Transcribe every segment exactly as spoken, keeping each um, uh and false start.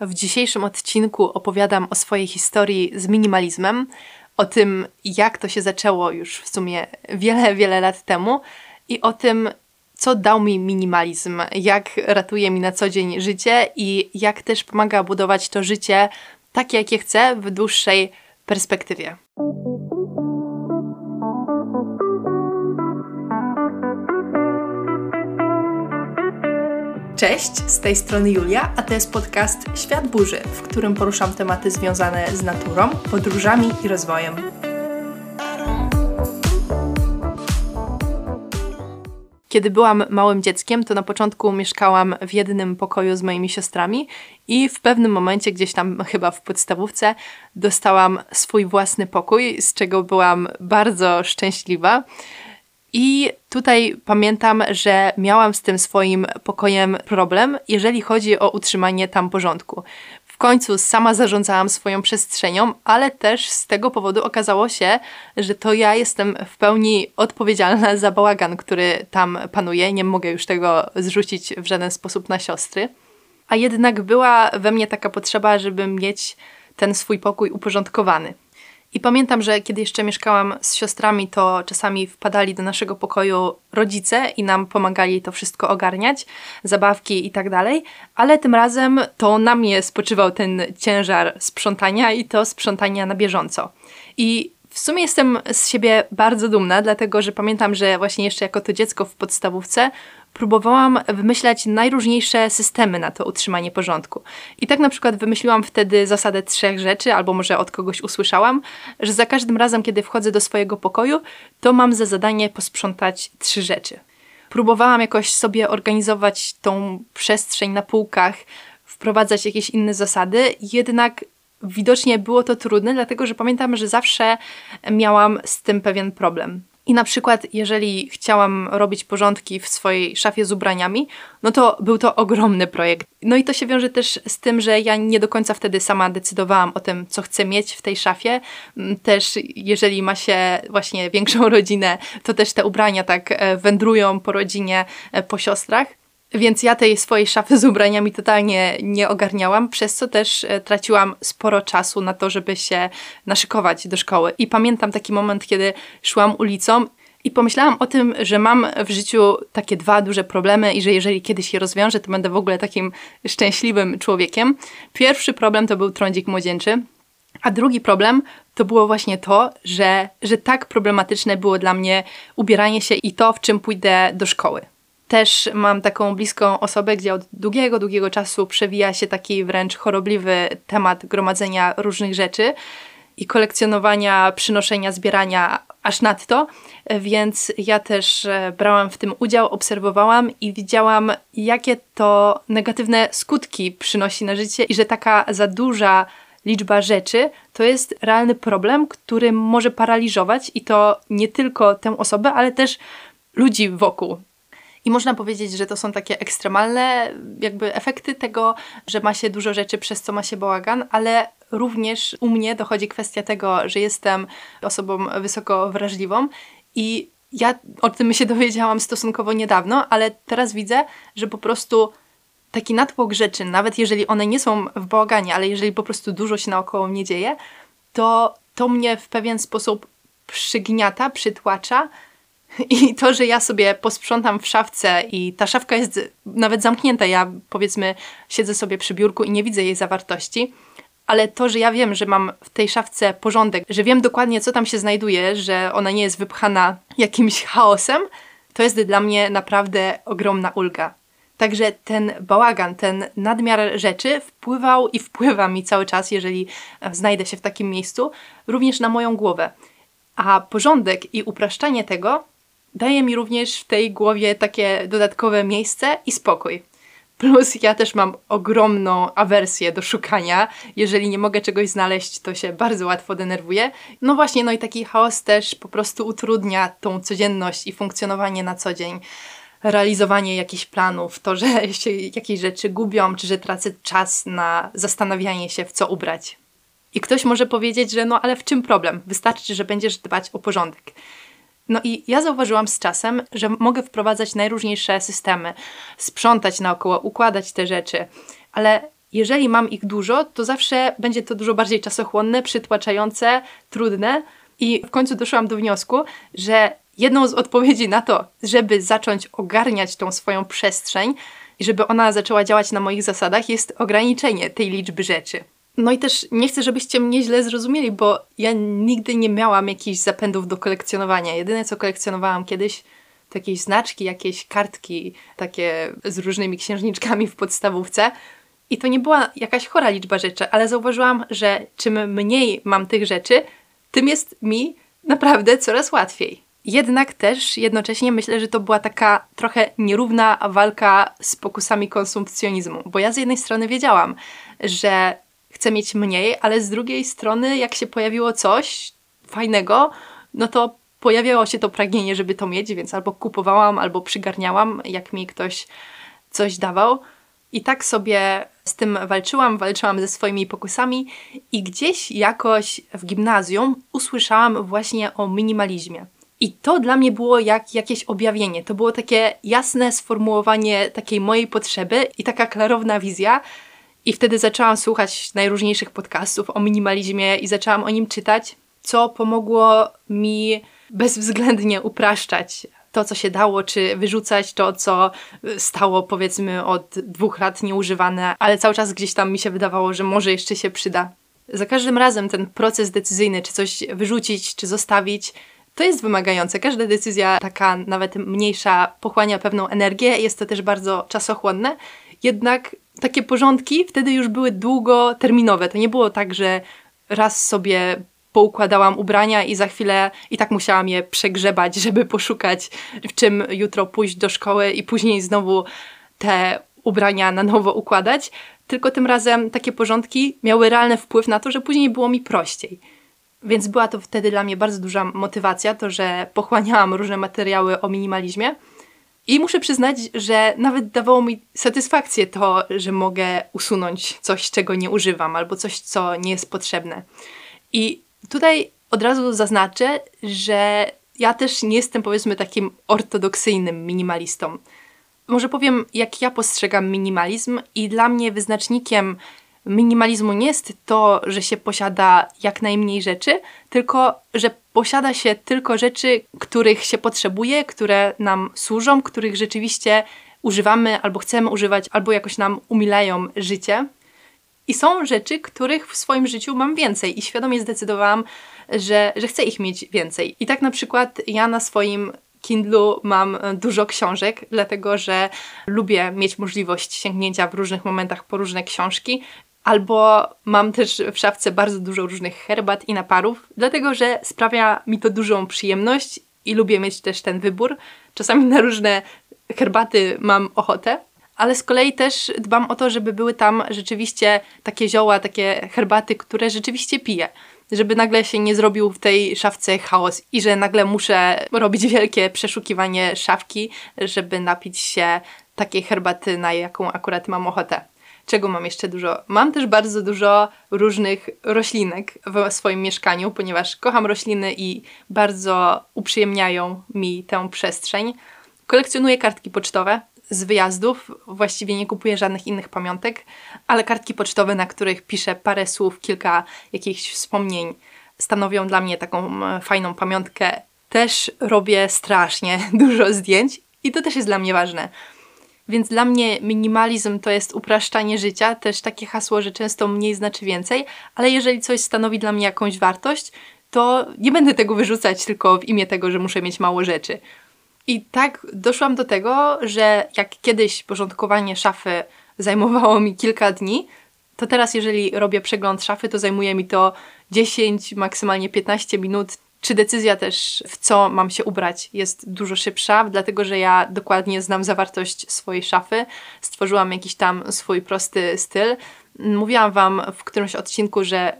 W dzisiejszym odcinku opowiadam o swojej historii z minimalizmem, o tym, jak to się zaczęło już w sumie wiele, wiele lat temu i o tym, co dał mi minimalizm, jak ratuje mi na co dzień życie i jak też pomaga budować to życie takie, jakie chcę, w dłuższej perspektywie. Cześć, z tej strony Julia, a to jest podcast Świat Burzy, w którym poruszam tematy związane z naturą, podróżami i rozwojem. Kiedy byłam małym dzieckiem, to na początku mieszkałam w jednym pokoju z moimi siostrami i w pewnym momencie, gdzieś tam chyba w podstawówce, dostałam swój własny pokój, z czego byłam bardzo szczęśliwa. I tutaj pamiętam, że miałam z tym swoim pokojem problem, jeżeli chodzi o utrzymanie tam porządku. W końcu sama zarządzałam swoją przestrzenią, ale też z tego powodu okazało się, że to ja jestem w pełni odpowiedzialna za bałagan, który tam panuje. Nie mogę już tego zrzucić w żaden sposób na siostry. A jednak była we mnie taka potrzeba, żeby mieć ten swój pokój uporządkowany. I pamiętam, że kiedy jeszcze mieszkałam z siostrami, to czasami wpadali do naszego pokoju rodzice i nam pomagali to wszystko ogarniać, zabawki i tak dalej, ale tym razem to na mnie spoczywał ten ciężar sprzątania i to sprzątania na bieżąco. I w sumie jestem z siebie bardzo dumna, dlatego że pamiętam, że właśnie jeszcze jako to dziecko w podstawówce próbowałam wymyślać najróżniejsze systemy na to utrzymanie porządku. I tak na przykład wymyśliłam wtedy zasadę trzech rzeczy, albo może od kogoś usłyszałam, że za każdym razem, kiedy wchodzę do swojego pokoju, to mam za zadanie posprzątać trzy rzeczy. Próbowałam jakoś sobie organizować tą przestrzeń na półkach, wprowadzać jakieś inne zasady, jednak widocznie było to trudne, dlatego że pamiętam, że zawsze miałam z tym pewien problem. I na przykład, jeżeli chciałam robić porządki w swojej szafie z ubraniami, no to był to ogromny projekt. No i to się wiąże też z tym, że ja nie do końca wtedy sama decydowałam o tym, co chcę mieć w tej szafie. Też jeżeli ma się właśnie większą rodzinę, to też te ubrania tak wędrują po rodzinie, po siostrach. Więc ja tej swojej szafy z ubraniami totalnie nie ogarniałam, przez co też traciłam sporo czasu na to, żeby się naszykować do szkoły. I pamiętam taki moment, kiedy szłam ulicą i pomyślałam o tym, że mam w życiu takie dwa duże problemy i że jeżeli kiedyś je rozwiążę, to będę w ogóle takim szczęśliwym człowiekiem. Pierwszy problem to był trądzik młodzieńczy, a drugi problem to było właśnie to, że, że tak problematyczne było dla mnie ubieranie się i to, w czym pójdę do szkoły. Też mam taką bliską osobę, gdzie od długiego, długiego czasu przewija się taki wręcz chorobliwy temat gromadzenia różnych rzeczy i kolekcjonowania, przynoszenia, zbierania aż nadto, więc ja też brałam w tym udział, obserwowałam i widziałam, jakie to negatywne skutki przynosi na życie i że taka za duża liczba rzeczy to jest realny problem, który może paraliżować i to nie tylko tę osobę, ale też ludzi wokół. I można powiedzieć, że to są takie ekstremalne jakby efekty tego, że ma się dużo rzeczy, przez co ma się bałagan, ale również u mnie dochodzi kwestia tego, że jestem osobą wysoko wrażliwą i ja o tym się dowiedziałam stosunkowo niedawno, ale teraz widzę, że po prostu taki natłok rzeczy, nawet jeżeli one nie są w bałaganie, ale jeżeli po prostu dużo się naokoło mnie dzieje, to to mnie w pewien sposób przygniata, przytłacza. I to, że ja sobie posprzątam w szafce i ta szafka jest nawet zamknięta, ja powiedzmy siedzę sobie przy biurku i nie widzę jej zawartości, ale to, że ja wiem, że mam w tej szafce porządek, że wiem dokładnie, co tam się znajduje, że ona nie jest wypchana jakimś chaosem, to jest dla mnie naprawdę ogromna ulga. Także ten bałagan, ten nadmiar rzeczy wpływał i wpływa mi cały czas, jeżeli znajdę się w takim miejscu, również na moją głowę. A porządek i upraszczanie tego daje mi również w tej głowie takie dodatkowe miejsce i spokój. Plus ja też mam ogromną awersję do szukania. Jeżeli nie mogę czegoś znaleźć, to się bardzo łatwo denerwuję. No właśnie, no i taki chaos też po prostu utrudnia tą codzienność i funkcjonowanie na co dzień. Realizowanie jakichś planów, to, że się jakieś rzeczy gubią, czy że tracę czas na zastanawianie się, w co ubrać. I ktoś może powiedzieć, że no ale w czym problem? Wystarczy, że będziesz dbać o porządek. No i ja zauważyłam z czasem, że mogę wprowadzać najróżniejsze systemy, sprzątać naokoło, układać te rzeczy, ale jeżeli mam ich dużo, to zawsze będzie to dużo bardziej czasochłonne, przytłaczające, trudne. I w końcu doszłam do wniosku, że jedną z odpowiedzi na to, żeby zacząć ogarniać tą swoją przestrzeń i żeby ona zaczęła działać na moich zasadach, jest ograniczenie tej liczby rzeczy. No i też nie chcę, żebyście mnie źle zrozumieli, bo ja nigdy nie miałam jakichś zapędów do kolekcjonowania. Jedyne, co kolekcjonowałam kiedyś, to jakieś znaczki, jakieś kartki takie z różnymi księżniczkami w podstawówce. I to nie była jakaś chora liczba rzeczy, ale zauważyłam, że czym mniej mam tych rzeczy, tym jest mi naprawdę coraz łatwiej. Jednak też jednocześnie myślę, że to była taka trochę nierówna walka z pokusami konsumpcjonizmu, bo ja z jednej strony wiedziałam, że chcę mieć mniej, ale z drugiej strony jak się pojawiło coś fajnego, no to pojawiało się to pragnienie, żeby to mieć, więc albo kupowałam, albo przygarniałam, jak mi ktoś coś dawał. I tak sobie z tym walczyłam, walczyłam ze swoimi pokusami i gdzieś jakoś w gimnazjum usłyszałam właśnie o minimalizmie. I to dla mnie było jak jakieś objawienie. To było takie jasne sformułowanie takiej mojej potrzeby i taka klarowna wizja. I wtedy zaczęłam słuchać najróżniejszych podcastów o minimalizmie i zaczęłam o nim czytać, co pomogło mi bezwzględnie upraszczać to, co się dało, czy wyrzucać to, co stało powiedzmy od dwóch lat nieużywane, ale cały czas gdzieś tam mi się wydawało, że może jeszcze się przyda. Za każdym razem ten proces decyzyjny, czy coś wyrzucić, czy zostawić, to jest wymagające. Każda decyzja taka, nawet mniejsza, pochłania pewną energię. Jest to też bardzo czasochłonne. Jednak takie porządki wtedy już były długoterminowe. To nie było tak, że raz sobie poukładałam ubrania i za chwilę i tak musiałam je przegrzebać, żeby poszukać, w czym jutro pójść do szkoły i później znowu te ubrania na nowo układać. Tylko tym razem takie porządki miały realny wpływ na to, że później było mi prościej. Więc była to wtedy dla mnie bardzo duża motywacja, to, że pochłaniałam różne materiały o minimalizmie. I muszę przyznać, że nawet dawało mi satysfakcję to, że mogę usunąć coś, czego nie używam, albo coś, co nie jest potrzebne. I tutaj od razu zaznaczę, że ja też nie jestem, powiedzmy, takim ortodoksyjnym minimalistą. Może powiem, jak ja postrzegam minimalizm i dla mnie wyznacznikiem minimalizmu nie jest to, że się posiada jak najmniej rzeczy, tylko że posiada się tylko rzeczy, których się potrzebuje, które nam służą, których rzeczywiście używamy albo chcemy używać, albo jakoś nam umilają życie. I są rzeczy, których w swoim życiu mam więcej i świadomie zdecydowałam, że, że chcę ich mieć więcej. I tak na przykład ja na swoim Kindlu mam dużo książek, dlatego że lubię mieć możliwość sięgnięcia w różnych momentach po różne książki. Albo mam też w szafce bardzo dużo różnych herbat i naparów, dlatego że sprawia mi to dużą przyjemność i lubię mieć też ten wybór. Czasami na różne herbaty mam ochotę, ale z kolei też dbam o to, żeby były tam rzeczywiście takie zioła, takie herbaty, które rzeczywiście piję. Żeby nagle się nie zrobił w tej szafce chaos i że nagle muszę robić wielkie przeszukiwanie szafki, żeby napić się takiej herbaty, na jaką akurat mam ochotę. Czego mam jeszcze dużo? Mam też bardzo dużo różnych roślinek w swoim mieszkaniu, ponieważ kocham rośliny i bardzo uprzyjemniają mi tę przestrzeń. Kolekcjonuję kartki pocztowe z wyjazdów, właściwie nie kupuję żadnych innych pamiątek, ale kartki pocztowe, na których piszę parę słów, kilka jakichś wspomnień, stanowią dla mnie taką fajną pamiątkę. Też robię strasznie dużo zdjęć i to też jest dla mnie ważne. Więc dla mnie minimalizm to jest upraszczanie życia, też takie hasło, że często mniej znaczy więcej, ale jeżeli coś stanowi dla mnie jakąś wartość, to nie będę tego wyrzucać tylko w imię tego, że muszę mieć mało rzeczy. I tak doszłam do tego, że jak kiedyś porządkowanie szafy zajmowało mi kilka dni, to teraz jeżeli robię przegląd szafy, to zajmuje mi to dziesięć, maksymalnie piętnaście minut, czy decyzja też, w co mam się ubrać, jest dużo szybsza, dlatego że ja dokładnie znam zawartość swojej szafy, stworzyłam jakiś tam swój prosty styl. Mówiłam wam w którymś odcinku, że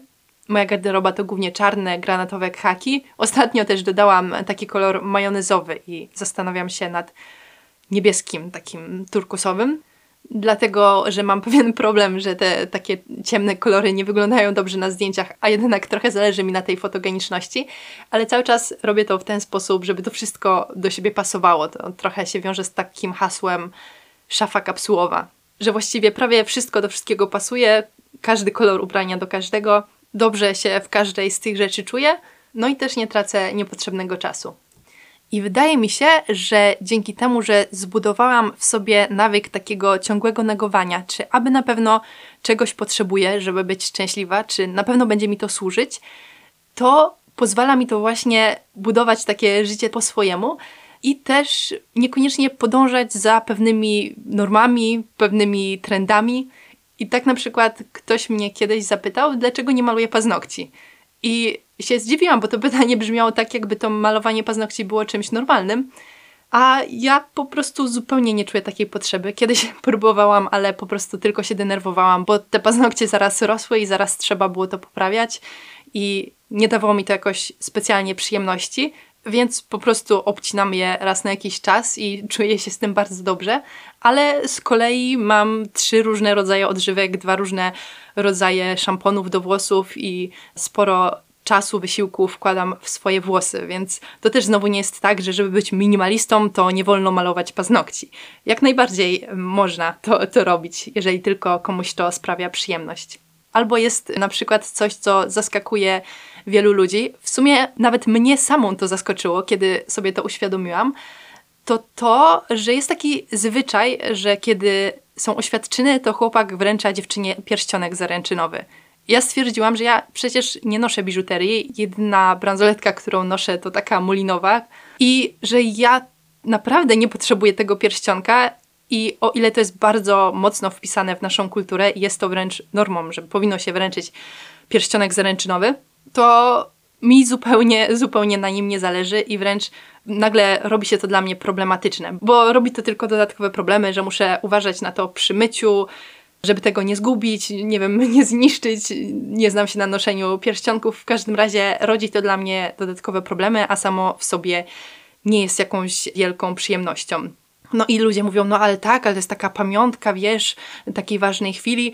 moja garderoba to głównie czarne, granatowe khaki. Ostatnio też dodałam taki kolor majonezowy i zastanawiam się nad niebieskim, takim turkusowym. Dlatego, że mam pewien problem, że te takie ciemne kolory nie wyglądają dobrze na zdjęciach, a jednak trochę zależy mi na tej fotogeniczności. Ale cały czas robię to w ten sposób, żeby to wszystko do siebie pasowało. To trochę się wiąże z takim hasłem szafa kapsułowa. że właściwie prawie wszystko do wszystkiego pasuje, każdy kolor ubrania do każdego, dobrze się w każdej z tych rzeczy czuję, no i też nie tracę niepotrzebnego czasu. I wydaje mi się, że dzięki temu, że zbudowałam w sobie nawyk takiego ciągłego negowania, czy aby na pewno czegoś potrzebuję, żeby być szczęśliwa, czy na pewno będzie mi to służyć, to pozwala mi to właśnie budować takie życie po swojemu i też niekoniecznie podążać za pewnymi normami, pewnymi trendami. I tak na przykład ktoś mnie kiedyś zapytał, dlaczego nie maluję paznokci. I się zdziwiłam, bo to pytanie brzmiało tak, jakby to malowanie paznokci było czymś normalnym, a ja po prostu zupełnie nie czuję takiej potrzeby. Kiedyś próbowałam, ale po prostu tylko się denerwowałam, bo te paznokcie zaraz rosły i zaraz trzeba było to poprawiać i nie dawało mi to jakoś specjalnie przyjemności, więc po prostu obcinam je raz na jakiś czas i czuję się z tym bardzo dobrze, ale z kolei mam trzy różne rodzaje odżywek, dwa różne rodzaje szamponów do włosów i sporo czasu, wysiłku wkładam w swoje włosy, więc to też znowu nie jest tak, że żeby być minimalistą, to nie wolno malować paznokci. Jak najbardziej można to, to robić, jeżeli tylko komuś to sprawia przyjemność. Albo jest na przykład coś, co zaskakuje wielu ludzi, w sumie nawet mnie samą to zaskoczyło, kiedy sobie to uświadomiłam, to to, że jest taki zwyczaj, że kiedy są oświadczyny, to chłopak wręcza dziewczynie pierścionek zaręczynowy. Ja stwierdziłam, że ja przecież nie noszę biżuterii, jedna bransoletka, którą noszę, to taka mulinowa i że ja naprawdę nie potrzebuję tego pierścionka i o ile to jest bardzo mocno wpisane w naszą kulturę, jest to wręcz normą, że powinno się wręczyć pierścionek zaręczynowy, to mi zupełnie, zupełnie na nim nie zależy i wręcz nagle robi się to dla mnie problematyczne, bo robi to tylko dodatkowe problemy, że muszę uważać na to przy myciu, żeby tego nie zgubić, nie wiem, nie zniszczyć, nie znam się na noszeniu pierścionków. W każdym razie rodzi to dla mnie dodatkowe problemy, a samo w sobie nie jest jakąś wielką przyjemnością. No i ludzie mówią, no ale tak, ale to jest taka pamiątka, wiesz, takiej ważnej chwili.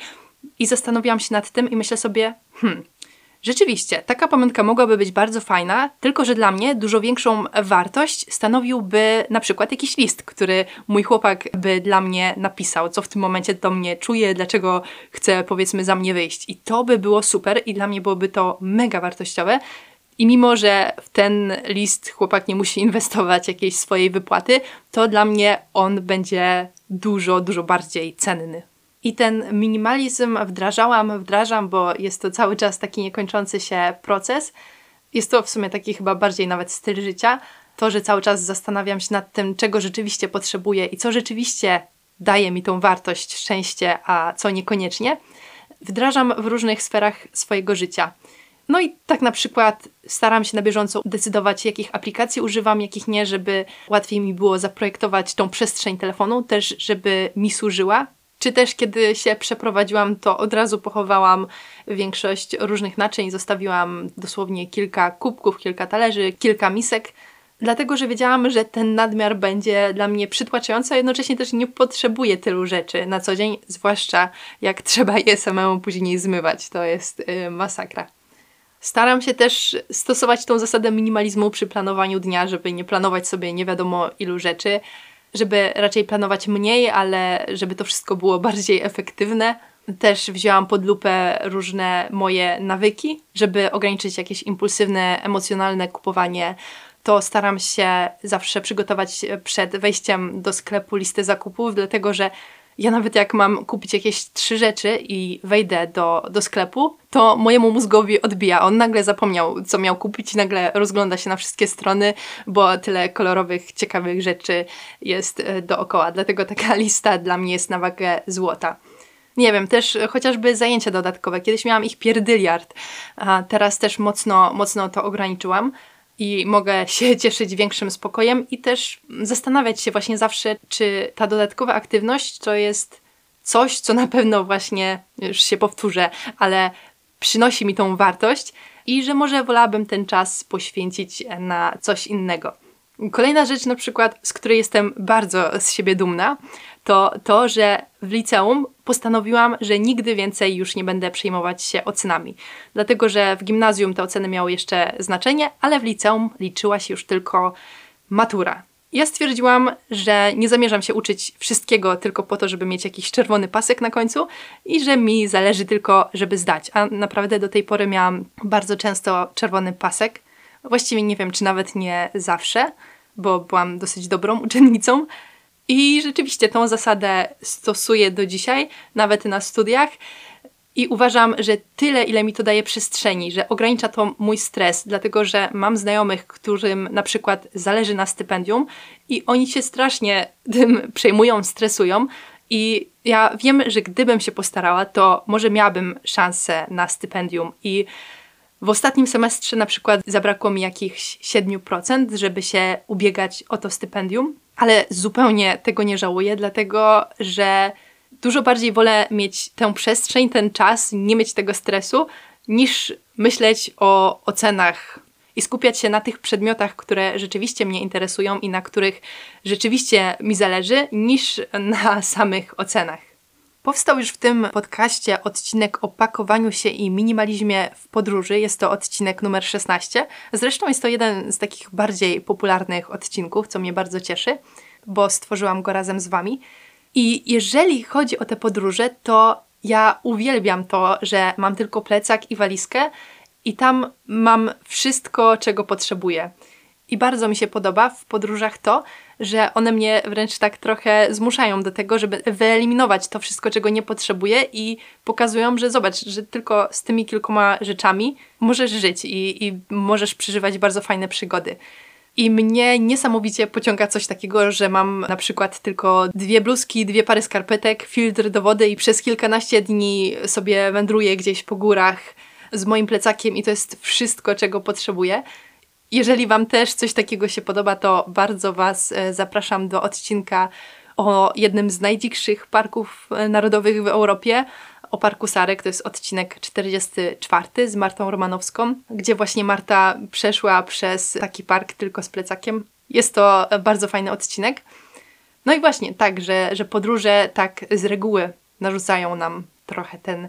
I zastanawiałam się nad tym i myślę sobie, hmm, rzeczywiście, taka pamiątka mogłaby być bardzo fajna, tylko że dla mnie dużo większą wartość stanowiłby na przykład jakiś list, który mój chłopak by dla mnie napisał, co w tym momencie do mnie czuje, dlaczego chce, powiedzmy, za mnie wyjść. I to by było super i dla mnie byłoby to mega wartościowe. I mimo, że w ten list chłopak nie musi inwestować jakiejś swojej wypłaty, to dla mnie on będzie dużo, dużo bardziej cenny. I ten minimalizm wdrażałam, wdrażam, bo jest to cały czas taki niekończący się proces. Jest to w sumie taki chyba bardziej nawet styl życia. To, że cały czas zastanawiam się nad tym, czego rzeczywiście potrzebuję i co rzeczywiście daje mi tą wartość, szczęście, a co niekoniecznie, wdrażam w różnych sferach swojego życia. No i tak na przykład staram się na bieżąco decydować, jakich aplikacji używam, jakich nie, żeby łatwiej mi było zaprojektować tą przestrzeń telefonu, też żeby mi służyła. Czy też kiedy się przeprowadziłam, to od razu pochowałam większość różnych naczyń, zostawiłam dosłownie kilka kubków, kilka talerzy, kilka misek, dlatego że wiedziałam, że ten nadmiar będzie dla mnie przytłaczający, a jednocześnie też nie potrzebuję tylu rzeczy na co dzień, zwłaszcza jak trzeba je samemu później zmywać, to jest yy, masakra. Staram się też stosować tą zasadę minimalizmu przy planowaniu dnia, żeby nie planować sobie nie wiadomo ilu rzeczy, żeby raczej planować mniej, ale żeby to wszystko było bardziej efektywne. Też wzięłam pod lupę różne moje nawyki, żeby ograniczyć jakieś impulsywne, emocjonalne kupowanie. To staram się zawsze przygotować przed wejściem do sklepu listę zakupów, dlatego że ja nawet jak mam kupić jakieś trzy rzeczy i wejdę do, do sklepu, to mojemu mózgowi odbija. On nagle zapomniał, co miał kupić, nagle rozgląda się na wszystkie strony, bo tyle kolorowych, ciekawych rzeczy jest dookoła. Dlatego taka lista dla mnie jest na wagę złota. Nie wiem, też chociażby zajęcia dodatkowe. Kiedyś miałam ich pierdyliard, a teraz też mocno, mocno to ograniczyłam. I mogę się cieszyć większym spokojem i też zastanawiać się właśnie zawsze, czy ta dodatkowa aktywność to jest coś, co na pewno właśnie, już się powtórzę, ale przynosi mi tą wartość i że może wolałabym ten czas poświęcić na coś innego. Kolejna rzecz na przykład, z której jestem bardzo z siebie dumna, to to, że w liceum postanowiłam, że nigdy więcej już nie będę przejmować się ocenami. Dlatego, że w gimnazjum te oceny miały jeszcze znaczenie, ale w liceum liczyła się już tylko matura. Ja stwierdziłam, że nie zamierzam się uczyć wszystkiego tylko po to, żeby mieć jakiś czerwony pasek na końcu i że mi zależy tylko, żeby zdać. A naprawdę do tej pory miałam bardzo często czerwony pasek. Właściwie nie wiem, czy nawet nie zawsze, bo byłam dosyć dobrą uczennicą. I rzeczywiście tą zasadę stosuję do dzisiaj, nawet na studiach. I uważam, że tyle, ile mi to daje przestrzeni, że ogranicza to mój stres, dlatego że mam znajomych, którym na przykład zależy na stypendium i oni się strasznie tym przejmują, stresują i ja wiem, że gdybym się postarała, to może miałabym szansę na stypendium i w ostatnim semestrze na przykład zabrakło mi jakichś siedmiu procent, żeby się ubiegać o to stypendium, ale zupełnie tego nie żałuję, dlatego że dużo bardziej wolę mieć tę przestrzeń, ten czas, nie mieć tego stresu, niż myśleć o ocenach i skupiać się na tych przedmiotach, które rzeczywiście mnie interesują i na których rzeczywiście mi zależy, niż na samych ocenach. Powstał już w tym podcaście odcinek o pakowaniu się i minimalizmie w podróży. Jest to odcinek numer szesnaście. Zresztą jest to jeden z takich bardziej popularnych odcinków, co mnie bardzo cieszy, bo stworzyłam go razem z wami. I jeżeli chodzi o te podróże, to ja uwielbiam to, że mam tylko plecak i walizkę i tam mam wszystko, czego potrzebuję. I bardzo mi się podoba w podróżach to, że one mnie wręcz tak trochę zmuszają do tego, żeby wyeliminować to wszystko, czego nie potrzebuję i pokazują, że zobacz, że tylko z tymi kilkoma rzeczami możesz żyć i, i możesz przeżywać bardzo fajne przygody. I mnie niesamowicie pociąga coś takiego, że mam na przykład tylko dwie bluzki, dwie pary skarpetek, filtr do wody i przez kilkanaście dni sobie wędruję gdzieś po górach z moim plecakiem i to jest wszystko, czego potrzebuję. Jeżeli wam też coś takiego się podoba, to bardzo was zapraszam do odcinka o jednym z najdzikszych parków narodowych w Europie, o parku Sarek, to jest odcinek czterdziesty czwarty z Martą Romanowską, gdzie właśnie Marta przeszła przez taki park tylko z plecakiem. Jest to bardzo fajny odcinek. No i właśnie tak, że, że podróże tak z reguły narzucają nam trochę ten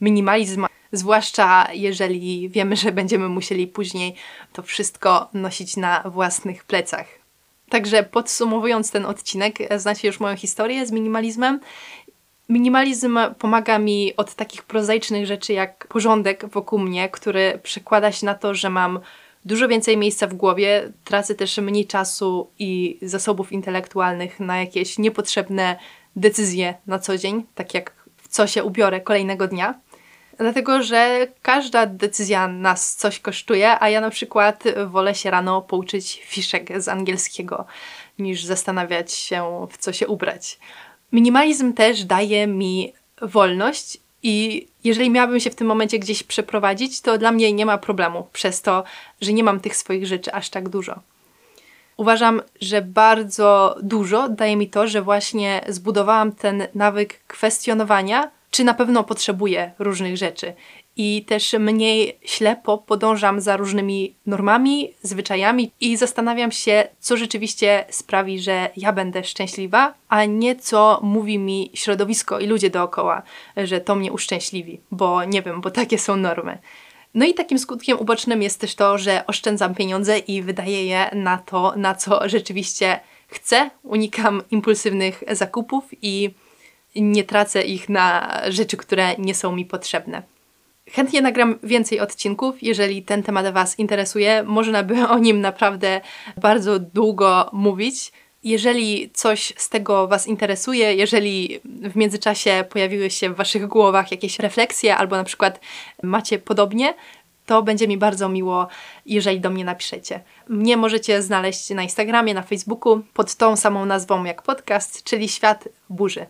minimalizm, zwłaszcza jeżeli wiemy, że będziemy musieli później to wszystko nosić na własnych plecach. Także podsumowując ten odcinek, znacie już moją historię z minimalizmem. Minimalizm pomaga mi od takich prozaicznych rzeczy jak porządek wokół mnie, który przekłada się na to, że mam dużo więcej miejsca w głowie, tracę też mniej czasu i zasobów intelektualnych na jakieś niepotrzebne decyzje na co dzień, tak jak w co się ubiorę kolejnego dnia. Dlatego, że każda decyzja nas coś kosztuje, a ja na przykład wolę się rano pouczyć fiszek z angielskiego, niż zastanawiać się, w co się ubrać. Minimalizm też daje mi wolność i jeżeli miałabym się w tym momencie gdzieś przeprowadzić, to dla mnie nie ma problemu przez to, że nie mam tych swoich rzeczy aż tak dużo. Uważam, że bardzo dużo daje mi to, że właśnie zbudowałam ten nawyk kwestionowania, czy na pewno potrzebuję różnych rzeczy i też mniej ślepo podążam za różnymi normami, zwyczajami i zastanawiam się, co rzeczywiście sprawi, że ja będę szczęśliwa, a nie co mówi mi środowisko i ludzie dookoła, że to mnie uszczęśliwi, bo nie wiem, bo takie są normy. No i takim skutkiem ubocznym jest też to, że oszczędzam pieniądze i wydaję je na to, na co rzeczywiście chcę, unikam impulsywnych zakupów i nie tracę ich na rzeczy, które nie są mi potrzebne. Chętnie nagram więcej odcinków, jeżeli ten temat was interesuje. Można by o nim naprawdę bardzo długo mówić. Jeżeli coś z tego was interesuje, jeżeli w międzyczasie pojawiły się w waszych głowach jakieś refleksje albo na przykład macie podobnie, to będzie mi bardzo miło, jeżeli do mnie napiszecie. Mnie możecie znaleźć na Instagramie, na Facebooku pod tą samą nazwą jak podcast, czyli Świat Burzy.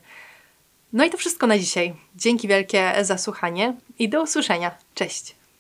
No i to wszystko na dzisiaj. Dzięki wielkie za słuchanie i do usłyszenia. Cześć!